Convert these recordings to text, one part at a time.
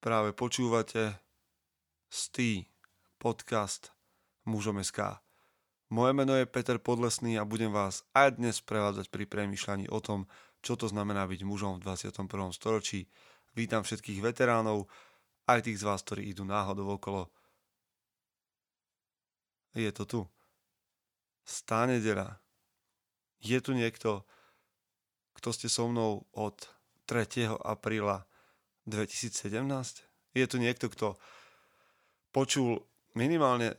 Práve počúvate STI podcast Mužom.sk. Moje meno je Peter Podlesný a budem vás aj dnes prevádzať pri premýšľaní o tom, čo to znamená byť mužom v 21. storočí. Vítam všetkých veteránov, aj tých z vás, ktorí idú náhodou okolo. Je to tu. Stá nedeľa. Je tu niekto, kto ste so mnou od 3. apríla 2017? Je tu niekto, kto počul minimálne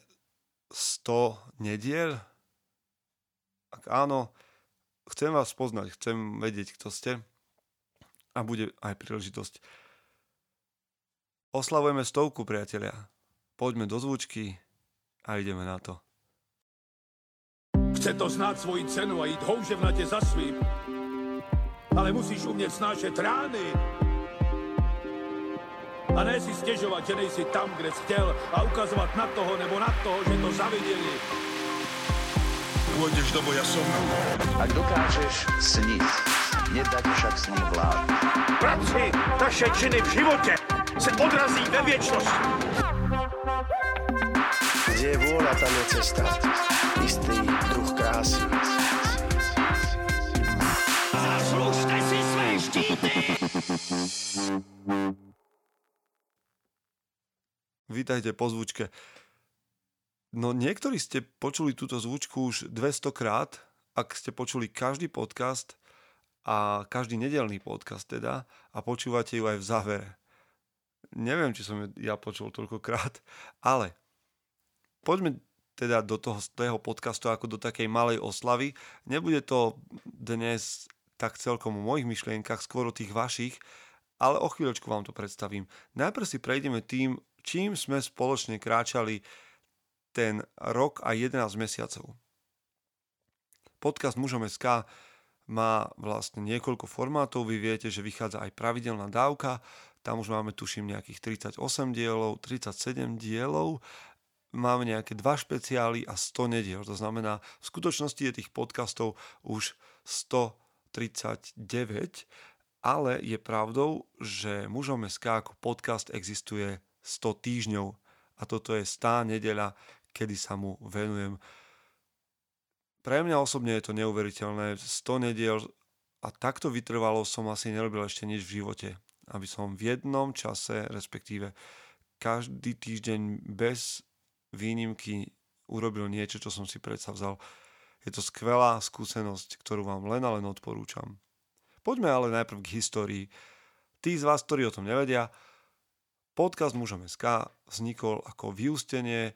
100 nediel? Ak áno, chcem vás poznať, chcem vedieť, kto ste a bude aj príležitosť. Oslavujeme 100, priatelia. Poďme do zvučky a ideme na to. Chce to znáť svoji cenu a íť houževnate za svým, ale musíš umieť snášať rány. A ne si stěžovat, že nejsi tam, kde jsi chtěl a ukazovat na toho nebo na toho, že to zaviděli. Pôjdeš do boja som. Ak dokážeš sniť, nedať však sní vlád. Práci, taše činy v živote se odrazí ve věčnost. Kde je vôľa, tam je cesta. Istý druh krásy. Zaslužte si své štíty! Vítajte po zvučke. No niektorí ste počuli túto zvučku už 200 krát, ak ste počuli každý podcast a každý nedelný podcast teda a počúvate ju aj v závere. Neviem, či som ja počul toľkokrát, ale poďme teda do toho podcastu ako do takej malej oslavy. Nebude to dnes tak celkom o mojich myšlienkach, skôr o tých vašich, ale o chvíľočku vám to predstavím. Najprv si prejdeme tým, čím sme spoločne kráčali ten rok a 11 mesiacov. Podcast Mužom.sk má vlastne niekoľko formátov. Vy viete, že vychádza aj pravidelná dávka. Tam už máme, tuším, nejakých 38 dielov, 37 dielov. Máme nejaké 2 špeciály a 100 nediel. To znamená, v skutočnosti je tých podcastov už 139, ale je pravdou, že Mužom.sk ako podcast existuje 100 týždňov a toto je stá nedeľa, kedy sa mu venujem. Pre mňa osobne je to neuveriteľné, 100 nediel a takto vytrvalo som asi nerobil ešte nič v živote, aby som v jednom čase, respektíve každý týždeň bez výnimky urobil niečo, čo som si predsavzal. Je to skvelá skúsenosť, ktorú vám len a len odporúčam. Poďme ale najprv k histórii. Tí z vás, ktorí o tom nevedia, podcast Mužom.sk vznikol ako vyústenie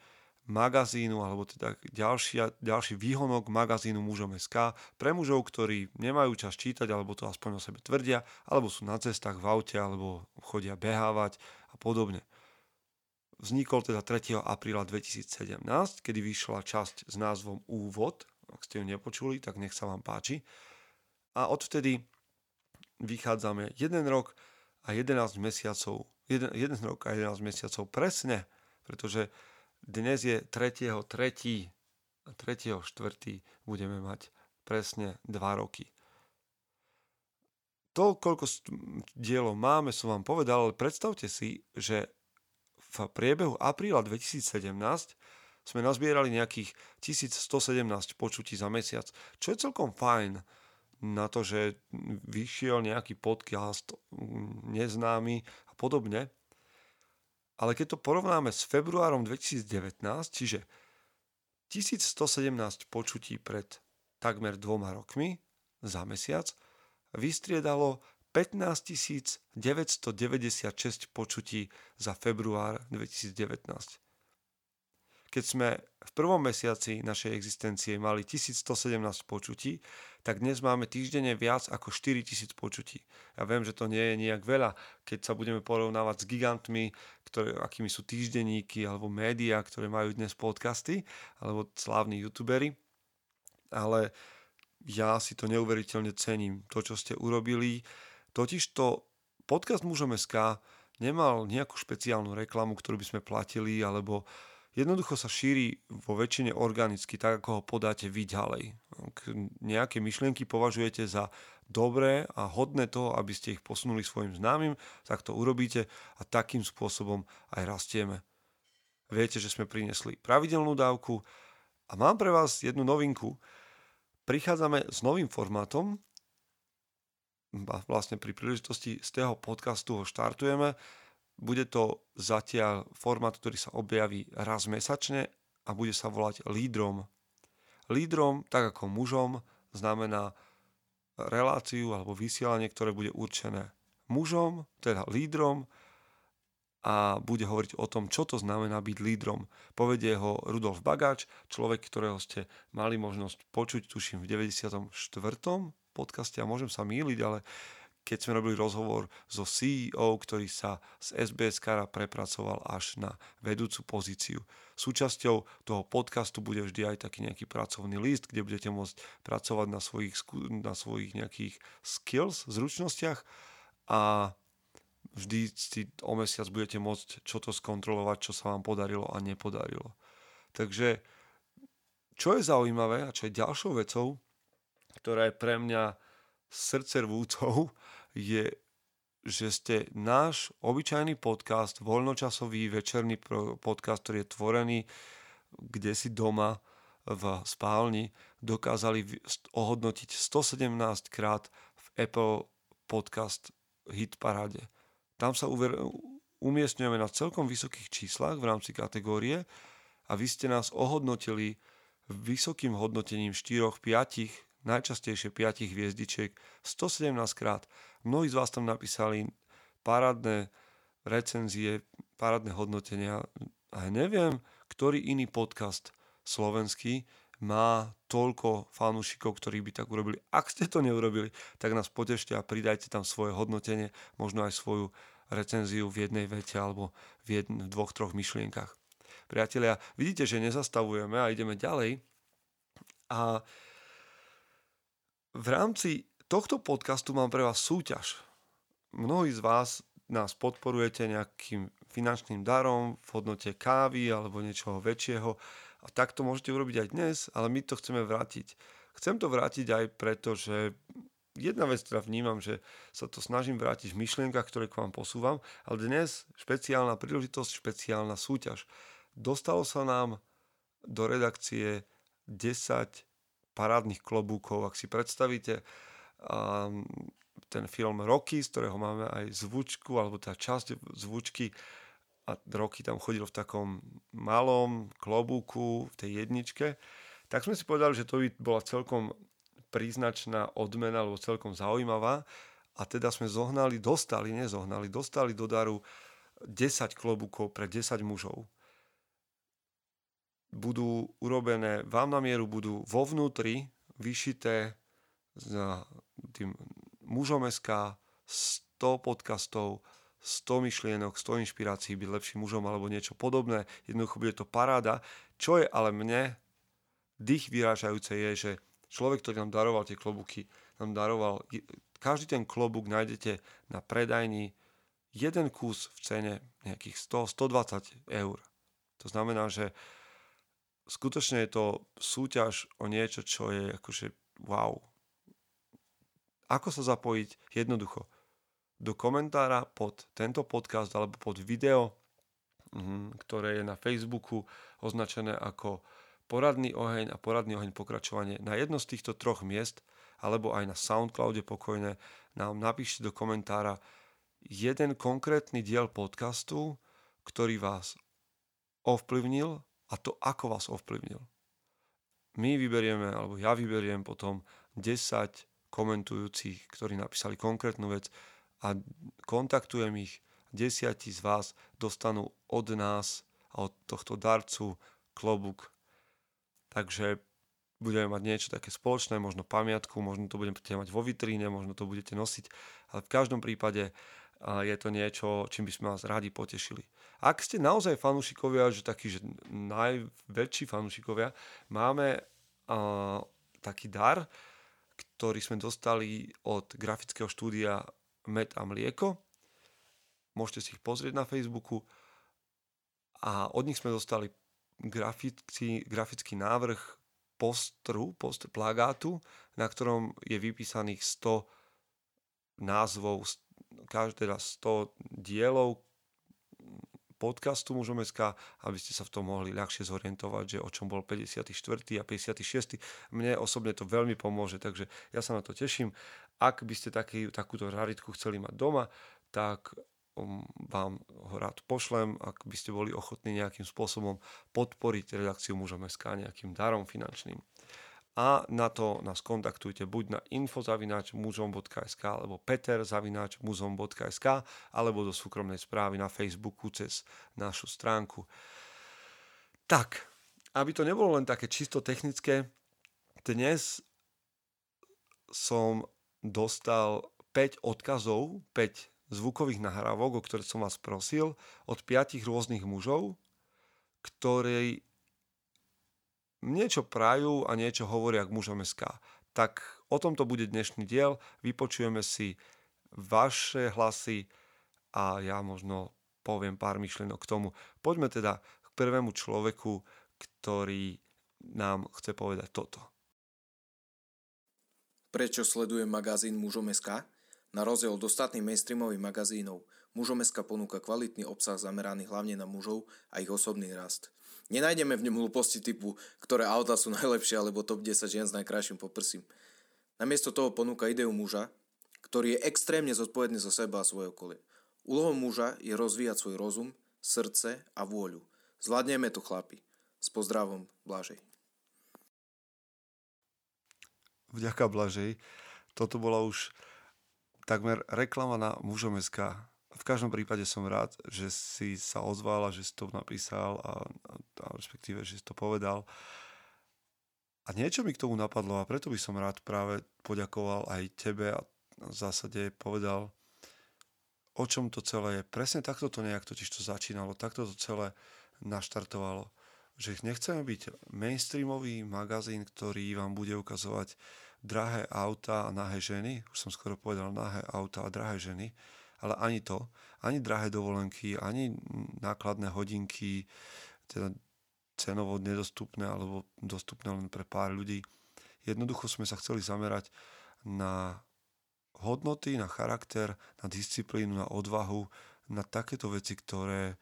magazínu, alebo teda ďalší výhonok magazínu Mužom.sk pre mužov, ktorí nemajú čas čítať, alebo to aspoň o sebe tvrdia, alebo sú na cestách v aute, alebo chodia behávať a podobne. Vznikol teda 3. apríla 2017, kedy vyšla časť s názvom Úvod. Ak ste ju nepočuli, tak nech sa vám páči. A odvtedy vychádzame 1 rok a 11 mesiacov presne, pretože dnes je 3.3. a 3.4. budeme mať presne 2 roky. To, koľko dielov máme, som vám povedal, ale predstavte si, že v priebehu apríla 2017 sme nazbierali nejakých 1117 počutí za mesiac, čo je celkom fajn na to, že vyšiel nejaký podcast neznámy a podobne. Ale keď to porovnáme s februárom 2019, čiže 1117 počutí pred takmer 2 rokmi za mesiac, vystriedalo 15 996 počutí za február 2019. Keď sme v prvom mesiaci našej existencie mali 1117 počutí, tak dnes máme týždenne viac ako 4000 počutí. Ja viem, že to nie je nejak veľa, keď sa budeme porovnávať s gigantmi, akými sú týždenníky alebo médiá, ktoré majú dnes podcasty, alebo slávni youtuberi. Ale ja si to neuveriteľne cením, to, čo ste urobili. Totižto podcast Mužom.sk nemal nejakú špeciálnu reklamu, ktorú by sme platili, alebo jednoducho sa šíri vo väčšine organicky, tak ako ho podáte vy ďalej. Ak nejaké myšlienky považujete za dobré a hodné toho, aby ste ich posunuli svojim známym, tak to urobíte a takým spôsobom aj rastieme. Viete, že sme priniesli pravidelnú dávku a mám pre vás jednu novinku. Prichádzame s novým formátom a vlastne pri príležitosti z tého podcastu ho štartujeme. Bude to zatiaľ formát, ktorý sa objaví raz mesačne a bude sa volať Lídrom. Lídrom, tak ako mužom, znamená reláciu alebo vysielanie, ktoré bude určené mužom, teda lídrom, a bude hovoriť o tom, čo to znamená byť lídrom. Povedie ho Rudolf Bagáč, človek, ktorého ste mali možnosť počuť, tuším, v 94. podcaste, a môžem sa mýliť, ale keď sme robili rozhovor so CEO, ktorý sa z SBSK prepracoval až na vedúcu pozíciu. Súčasťou toho podcastu bude vždy aj taký nejaký pracovný list, kde budete môcť pracovať na svojich nejakých skills, zručnostiach, a vždy si o mesiac budete môcť čo to skontrolovať, čo sa vám podarilo a nepodarilo. Takže čo je zaujímavé a čo je ďalšou vecou, ktorá je pre mňa srdcervúcou, je, že ste náš obyčajný podcast, voľnočasový večerný podcast, ktorý je tvorený kdesi doma v spálni, dokázali ohodnotiť 117 krát v Apple Podcast hit paráde. Tam sa umiestňujeme na celkom vysokých číslach v rámci kategórie a vy ste nás ohodnotili vysokým hodnotením 4-5, najčastejšie 5 hviezdičiek, 117 krát. Mnohí z vás tam napísali parádne recenzie, parádne hodnotenia. A neviem, ktorý iný podcast slovenský má toľko fanúšikov, ktorí by tak urobili. Ak ste to neurobili, tak nás potešte a pridajte tam svoje hodnotenie, možno aj svoju recenziu v jednej vete alebo v dvoch, troch myšlienkach. Priatelia, vidíte, že nezastavujeme a ideme ďalej. A v rámci tohto podcastu mám pre vás súťaž. Mnohí z vás nás podporujete nejakým finančným darom v hodnote kávy alebo niečoho väčšieho. A tak to môžete urobiť aj dnes, ale my to chceme vrátiť. Chcem to vrátiť aj preto, že jedna vec, ktorá vnímam, že sa to snažím vrátiť v myšlienkach, ktoré k vám posúvam, ale dnes špeciálna príležitosť, špeciálna súťaž. Dostalo sa nám do redakcie 10 parádnych klobúkov. Ak si predstavíte ten film Rocky, z ktorého máme aj zvučku, alebo tá časť zvučky, a Rocky tam chodil v takom malom klobúku, v tej jedničke, tak sme si povedali, že to by bola celkom príznačná odmena, alebo celkom zaujímavá. A teda sme dostali do daru 10 klobúkov pre 10 mužov. Budú urobené vám na mieru, budú vo vnútri vyšité za tým Mužom.sk, 100 podcastov, 100 myšlienok, 100 inšpirácií byť lepším mužom alebo niečo podobné. Jednoducho bude to paráda. Čo je ale mne dých vyrážajúce je, že človek, ktorý nám daroval tie klobúky, každý ten klobúk nájdete na predajni, jeden kus v cene nejakých 100-120 eur. To znamená, že skutočne je to súťaž o niečo, čo je akože wow. Ako sa zapojiť? Jednoducho. Do komentára pod tento podcast alebo pod video, ktoré je na Facebooku označené ako Poradný oheň a Poradný oheň pokračovanie. Na jedno z týchto troch miest alebo aj na Soundcloude pokojne nám napíšte do komentára jeden konkrétny diel podcastu, ktorý vás ovplyvnil, a to, ako vás ovplyvnil. My vyberieme, alebo ja vyberiem potom 10 komentujúcich, ktorí napísali konkrétnu vec, a kontaktujem ich. 10 z vás dostanú od nás a od tohto darcu klobúk. Takže budeme mať niečo také spoločné, možno pamiatku, možno to budete mať vo vitríne, možno to budete nosiť, ale v každom prípade je to niečo, čím by sme vás rádi potešili. Ak ste naozaj fanúšikovia, že takí, že najväčší fanúšikovia, máme taký dar, ktorý sme dostali od grafického štúdia Med a mlieko. Môžete si ich pozrieť na Facebooku. A od nich sme dostali grafický návrh postru, plagátu, na ktorom je vypísaných 100 názvov, teda 100 dielov podcastu Mužom.sk, aby ste sa v tom mohli ľahšie zorientovať, že o čom bol 54. a 56. Mne osobne to veľmi pomôže, takže ja sa na to teším. Ak by ste takúto raritku chceli mať doma, tak vám ho rád pošlem, ak by ste boli ochotní nejakým spôsobom podporiť redakciu Mužom.sk nejakým darom finančným. A na to nás kontaktujte buď na info@mužom.sk alebo peter@mužom.sk alebo do súkromnej správy na Facebooku cez našu stránku. Tak, aby to nebolo len také čisto technické, dnes som dostal 5 odkazov, 5 zvukových nahrávok, o ktoré som vás prosil, od 5 rôznych mužov, ktorí niečo prajú a niečo hovoria k Mužom.sk. Tak o tomto bude dnešný diel. Vypočujeme si vaše hlasy a ja možno poviem pár myšlienok k tomu. Poďme teda k prvému človeku, ktorý nám chce povedať toto. Prečo sledujem magazín Mužom.sk? Na rozdiel od ostatných mainstreamových magazínov, Mužom.sk ponúka kvalitný obsah zameraný hlavne na mužov a ich osobný rast. Nenájdeme v ňom hlúposti typu, ktoré autá sú najlepšie alebo top 10 žien s najkrajším poprsím. Namiesto toho ponúka ideu muža, ktorý je extrémne zodpovedný za seba a svoje okolie. Úlohou muža je rozvíjať svoj rozum, srdce a vôľu. Zvládneme to, chlapi. S pozdravom, Blažej. Vďaka, Blažej. Toto bola už takmer reklama na Mužom.sk. V každom prípade som rád, že si sa ozval a že si to napísal a respektíve, že si to povedal. A niečo mi k tomu napadlo a preto by som rád práve poďakoval aj tebe a v zásade povedal, o čom to celé je. Presne takto to nejak totiž to začínalo, takto to celé naštartovalo. Že nechceme byť mainstreamový magazín, ktorý vám bude ukazovať drahé auta a nahé ženy. Už som skoro povedal nahé auta a drahé ženy. Ale ani to, ani drahé dovolenky, ani nákladné hodinky, teda cenovo nedostupné alebo dostupné len pre pár ľudí. Jednoducho sme sa chceli zamerať na hodnoty, na charakter, na disciplínu, na odvahu, na takéto veci, ktoré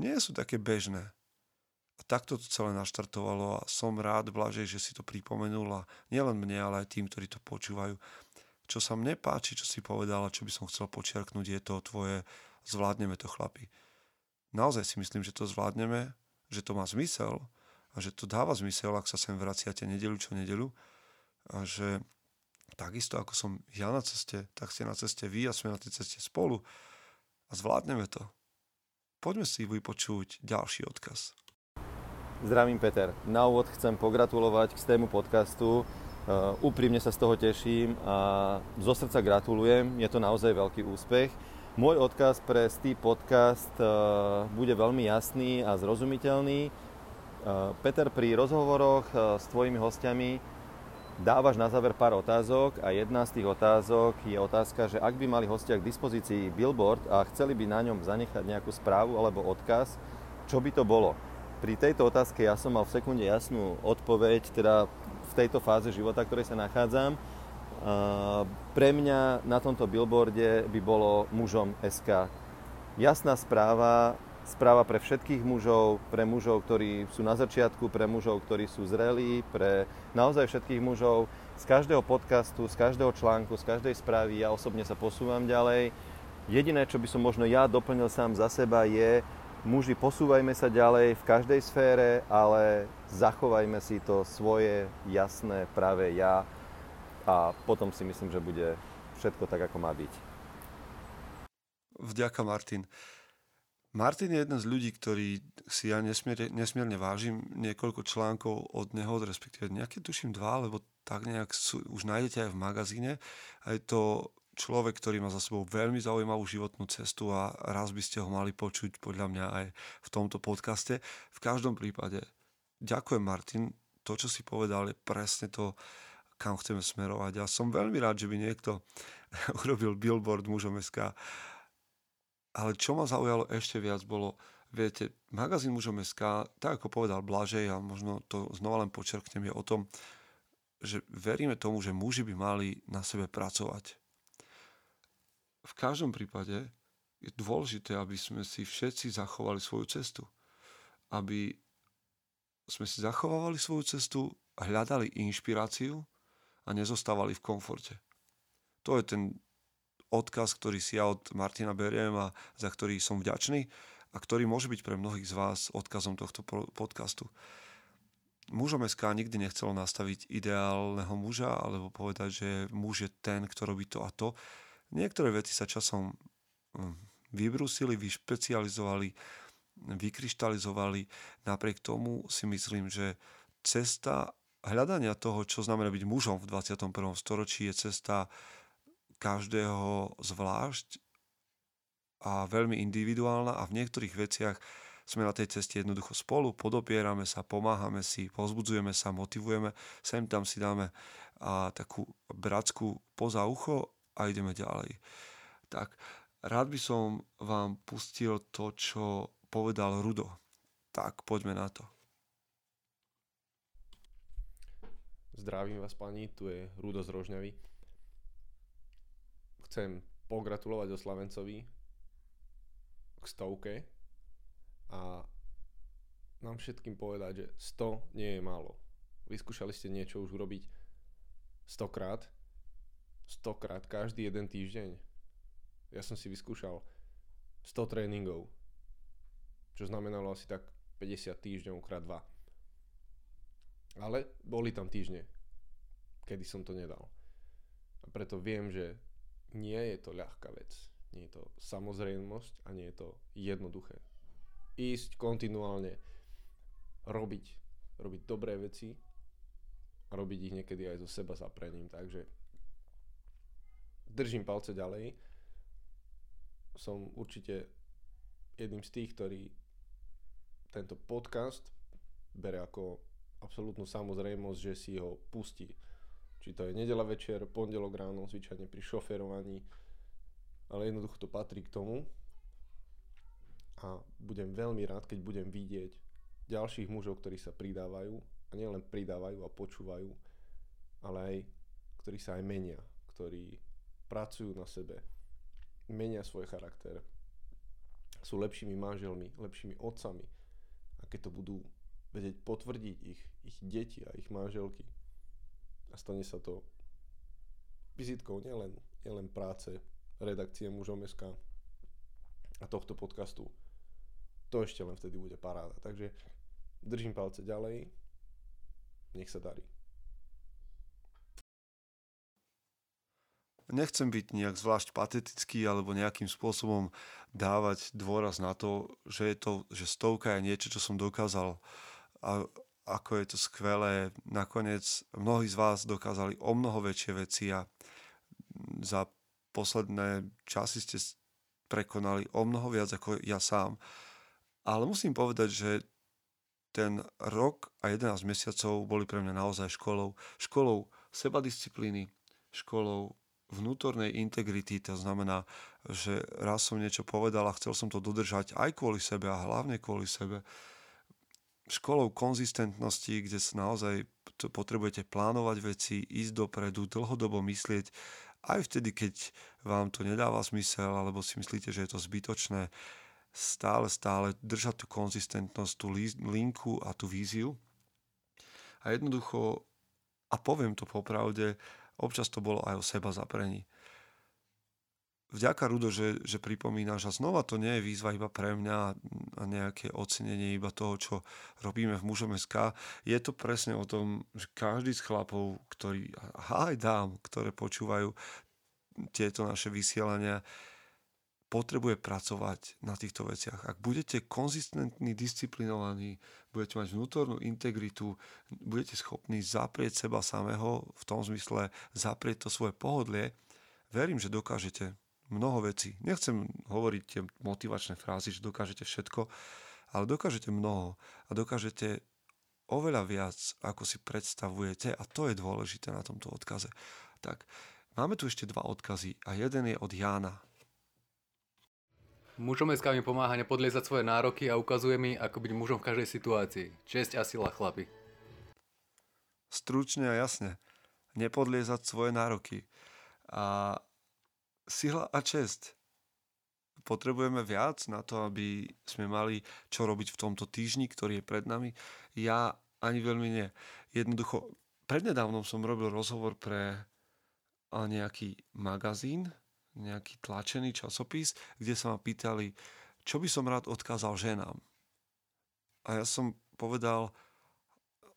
nie sú také bežné. A takto to celé naštartovalo a som rád, Blažej, že si to pripomenul a nielen mne, ale aj tým, ktorí to počúvajú. Čo sa mne páči, čo si povedala, čo by som chcel počiarknúť, je to tvoje zvládneme to, chlapi. Naozaj si myslím, že to zvládneme, že to má zmysel a že to dáva zmysel, ak sa sem vraciate nedeľu čo nedeľu a že takisto, ako som ja na ceste, tak ste na ceste vy a sme na tej ceste spolu a zvládneme to. Poďme si vypočuť ďalší odkaz. Zdravím, Peter. Na úvod chcem pogratulovať k stému podcastu. Úprimne sa z toho teším a zo srdca gratulujem, je to naozaj veľký úspech. Môj odkaz pre STEM podcast bude veľmi jasný a zrozumiteľný. Peter, pri rozhovoroch s tvojimi hostiami dávaš na záver pár otázok a jedna z tých otázok je otázka, že ak by mali hostia k dispozícii billboard a chceli by na ňom zanechať nejakú správu alebo odkaz, čo by to bolo? Pri tejto otázke ja som mal v sekunde jasnú odpoveď, teda v tejto fáze života, ktorej sa nachádzam. Pre mňa na tomto billboarde by bolo Mužom.sk. Jasná správa pre všetkých mužov, pre mužov, ktorí sú na začiatku, pre mužov, ktorí sú zrelí, pre naozaj všetkých mužov. Z každého podcastu, z každého článku, z každej správy ja osobne sa posúvam ďalej. Jediné, čo by som možno ja doplnil sám za seba je: muži, posúvajme sa ďalej v každej sfére, ale zachovajme si to svoje jasné práve ja a potom si myslím, že bude všetko tak, ako má byť. Vďaka, Martin. Martin je jeden z ľudí, ktorý si ja nesmierne vážim. Niekoľko článkov od neho, respektíve nejaké tuším 2, lebo tak nejak sú, už nájdete aj v magazíne. A je to človek, ktorý má za sebou veľmi zaujímavú životnú cestu a raz by ste ho mali počuť podľa mňa aj v tomto podcaste. V každom prípade ďakujem, Martin, to, čo si povedal, je presne to, kam chceme smerovať. Ja som veľmi rád, že by niekto urobil billboard Mužom.sk, ale čo ma zaujalo ešte viac bolo, Viete, magazín Mužom.sk, tak ako povedal Blažej, a možno to znova len počerknem, je o tom, že veríme tomu, že muži by mali na sebe pracovať. V každom prípade je dôležité, aby sme si všetci zachovali svoju cestu. Aby sme si zachovávali svoju cestu, hľadali inšpiráciu a nezostávali v komforte. To je ten odkaz, ktorý si ja od Martina beriem a za ktorý som vďačný a ktorý môže byť pre mnohých z vás odkazom tohto podcastu. Mužom.sk nikdy nechcelo nastaviť ideálneho muža alebo povedať, že muž je ten, kto robí to a to. Niektoré veci sa časom vybrusili, vyšpecializovali, vykryštalizovali. Napriek tomu si myslím, že cesta hľadania toho, čo znamená byť mužom v 21. storočí, je cesta každého zvlášť a veľmi individuálna a v niektorých veciach sme na tej ceste jednoducho spolu, podopierame sa, pomáhame si, povzbudzujeme sa, motivujeme, sem tam si dáme takú bratskú poza ucho a ideme ďalej. Tak, rád by som vám pustil to, čo povedal Rudo. Tak, poďme na to. Zdravím vás, pani, tu je Rudo z Rožňavy. Chcem pogratulovať Oslavencovi k 100 a nám všetkým povedať, že 100 nie je málo. Vyskúšali ste niečo už urobiť 100-krát každý jeden týždeň. Ja som si vyskúšal 100 tréningov, čo znamenalo asi tak 50 týždňov krát 2. Ale boli tam týždne, kedy som to nedal. A preto viem, že nie je to ľahká vec. Nie je to samozrejmosť a nie je to jednoduché. Ísť kontinuálne, robiť dobré veci a robiť ich niekedy aj zo seba zaprením. Takže držím palce ďalej. Som určite jedným z tých, ktorí tento podcast bere ako absolútnu samozrejmosť, že si ho pustí. Či to je nedeľa večer, pondelok ráno, zvyčajne pri šoferovaní, ale jednoducho to patrí k tomu a budem veľmi rád, keď budem vidieť ďalších mužov, ktorí sa pridávajú a nielen pridávajú a počúvajú, ale aj ktorí sa aj menia, ktorí pracujú na sebe, menia svoj charakter, sú lepšími manželmi, lepšími otcami a keď to budú vedieť potvrdiť ich deti a ich manželky, a stane sa to vizitkou nielen práce, redakcie Mužom.sk a tohto podcastu. To ešte len vtedy bude paráda. Takže držím palce ďalej. Nech sa darí. Nechcem byť nejak zvlášť patetický alebo nejakým spôsobom dávať dôraz na to, že 100 je niečo, čo som dokázal a ako je to skvelé. Nakoniec mnohí z vás dokázali o mnoho väčšie veci a za posledné časy ste prekonali o mnoho viac ako ja sám. Ale musím povedať, že ten rok a 11 mesiacov boli pre mňa naozaj školou. Školou sebadisciplíny, školou vnútornej integrity, to znamená, že raz som niečo povedal a chcel som to dodržať aj kvôli sebe a hlavne kvôli sebe. Školou konzistentnosti, kde sa naozaj potrebujete plánovať veci, ísť dopredu, dlhodobo myslieť, aj vtedy, keď vám to nedáva zmysel, alebo si myslíte, že je to zbytočné, stále držať tú konzistentnosť, tú linku a tú víziu. A jednoducho, a poviem to popravde, občas to bolo aj o seba zaprení. Vďaka, Rudo, že pripomínaš a znova to nie je výzva iba pre mňa a nejaké ocenenie iba toho, čo robíme v Mužom.sk. Je to presne o tom, že každý z chlapov, ktoré počúvajú tieto naše vysielania, potrebuje pracovať na týchto veciach. Ak budete konzistentní, disciplinovaní, budete mať vnútornú integritu, budete schopní zaprieť seba samého, v tom zmysle zaprieť to svoje pohodlie, verím, že dokážete mnoho vecí. Nechcem hovoriť tie motivačné frázy, že dokážete všetko, ale dokážete mnoho a dokážete oveľa viac, ako si predstavujete a to je dôležité na tomto odkaze. Tak, máme tu ešte 2 odkazy a jeden je od Jána. Mužom.sk mi pomáha nepodliezať svoje nároky a ukazuje mi, ako byť mužom v každej situácii. Česť a sila, chlapi. Stručne a jasne. Nepodliezať svoje nároky. A sila a česť. Potrebujeme viac na to, aby sme mali čo robiť v tomto týždni, ktorý je pred nami. Ja ani veľmi nie. Jednoducho, prednedávnom som robil rozhovor pre nejaký magazín, nejaký tlačený časopis, kde sa ma pýtali, čo by som rád odkázal ženám. A ja som povedal,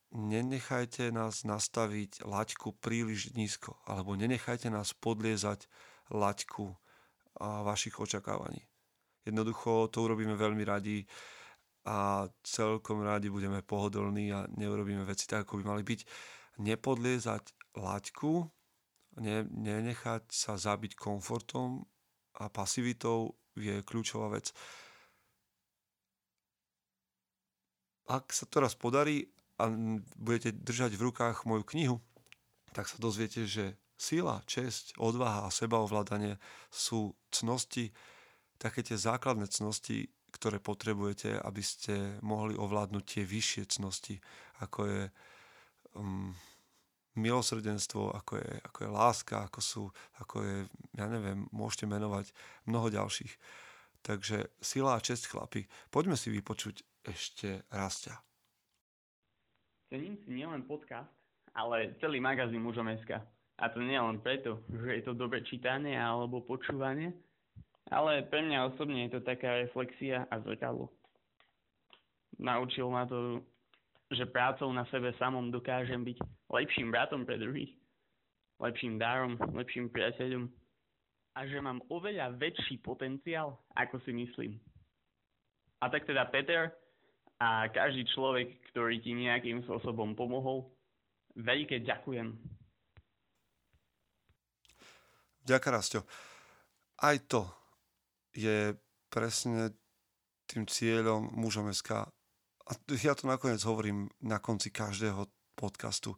nenechajte nás nastaviť laťku príliš nízko, alebo nenechajte nás podliezať laťku vašich očakávaní. Jednoducho to urobíme veľmi radi a celkom radi budeme pohodlní a neurobíme veci tak, ako by mali byť. Nepodliezať laťku, nenechať sa zabiť komfortom a pasivitou je kľúčová vec. Ak sa to raz podarí a budete držať v rukách moju knihu, tak sa dozviete, že sila, česť, odvaha a sebaovládanie sú cnosti, také tie základné cnosti, ktoré potrebujete, aby ste mohli ovládnuť tie vyššie cnosti, ako je milosrdenstvo, ako je láska, môžete menovať mnoho ďalších. Takže sila a česť, chlapi. Poďme si vypočuť ešte Rasťa. Cením si nielen podcast, ale celý magazín Mužom.sk. A to nie len preto, že je to dobre čítanie alebo počúvanie, ale pre mňa osobne je to taká reflexia a zrkadlo. Naučil ma to, že prácou na sebe samom dokážem byť lepším bratom pre druhých, lepším dárom, lepším priateľom a že mám oveľa väčší potenciál, ako si myslím. A tak teda Peter a každý človek, ktorý ti nejakým spôsobom pomohol, veľké ďakujem. Ďakujem, Rasťo. Aj to je presne tým cieľom Mužom.sk. A ja to nakoniec hovorím na konci každého podcastu.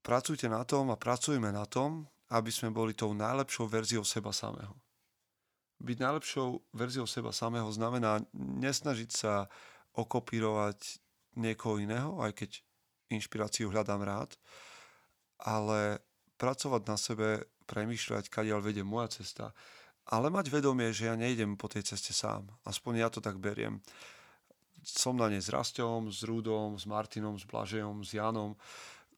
Pracujte na tom a pracujme na tom, aby sme boli tou najlepšou verziou seba samého. Byť najlepšou verziou seba samého znamená nesnažiť sa okopírovať niekoho iného, aj keď inšpiráciu hľadám rád, ale pracovať na sebe, premýšľať, kadiaľ vedie moja cesta. Ale mať vedomie, že ja nejdem po tej ceste sám. Aspoň ja to tak beriem. Som na nej s Rasťom, s Rudom, s Martinom, s Blažejom, s Jánom,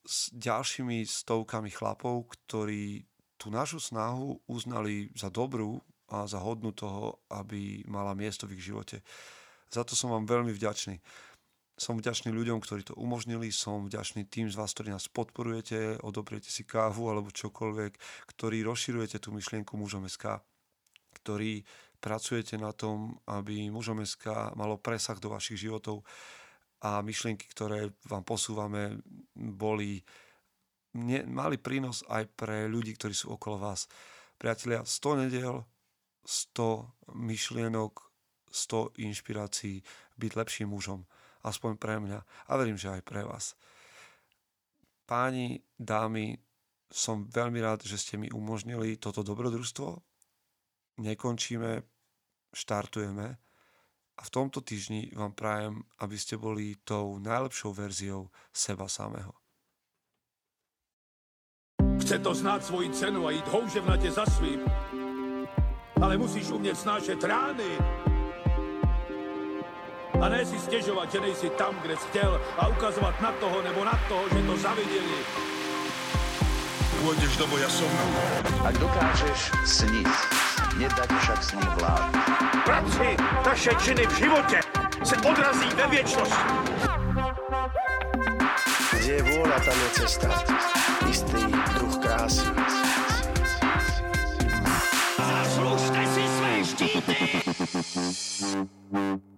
s ďalšími stovkami chlapov, ktorí tú našu snahu uznali za dobrú a za hodnú toho, aby mala miesto v ich živote. Za to som vám veľmi vďačný. Som vďačný ľuďom, ktorí to umožnili, som vďačný tým z vás, ktorí nás podporujete, odopriete si kávu alebo čokoľvek, ktorí rozširujete tú myšlienku Mužom.sk, ktorí pracujete na tom, aby Mužom.sk malo presah do vašich životov a myšlienky, ktoré vám posúvame, mali prínos aj pre ľudí, ktorí sú okolo vás. Priatelia, 100 nediel, 100 myšlienok, 100 inšpirácií byť lepším mužom. Aspoň pre mňa a verím, že aj pre vás. Páni, dámy, som veľmi rád, že ste mi umožnili toto dobrodružstvo. Nekončíme, štartujeme a v tomto týždni vám prajem, aby ste boli tou najlepšou verziou seba samého. Chce to znáť svoji cenu a ísť houževnate za svým, ale musíš umieť snášať rány a ne si stěžovat, že nejsi tam, kde jsi chtěl a ukazovat na toho nebo na toho, že to zaviděli. Pôjdeš do boja som. Ak dokážeš sniť, nedať však sní vlád. Práci taše činy v živote se odrazí ve viečnosti. Kde je vôľa, tam je cesta. Istý druh krásy. Zaslužte si své štíty!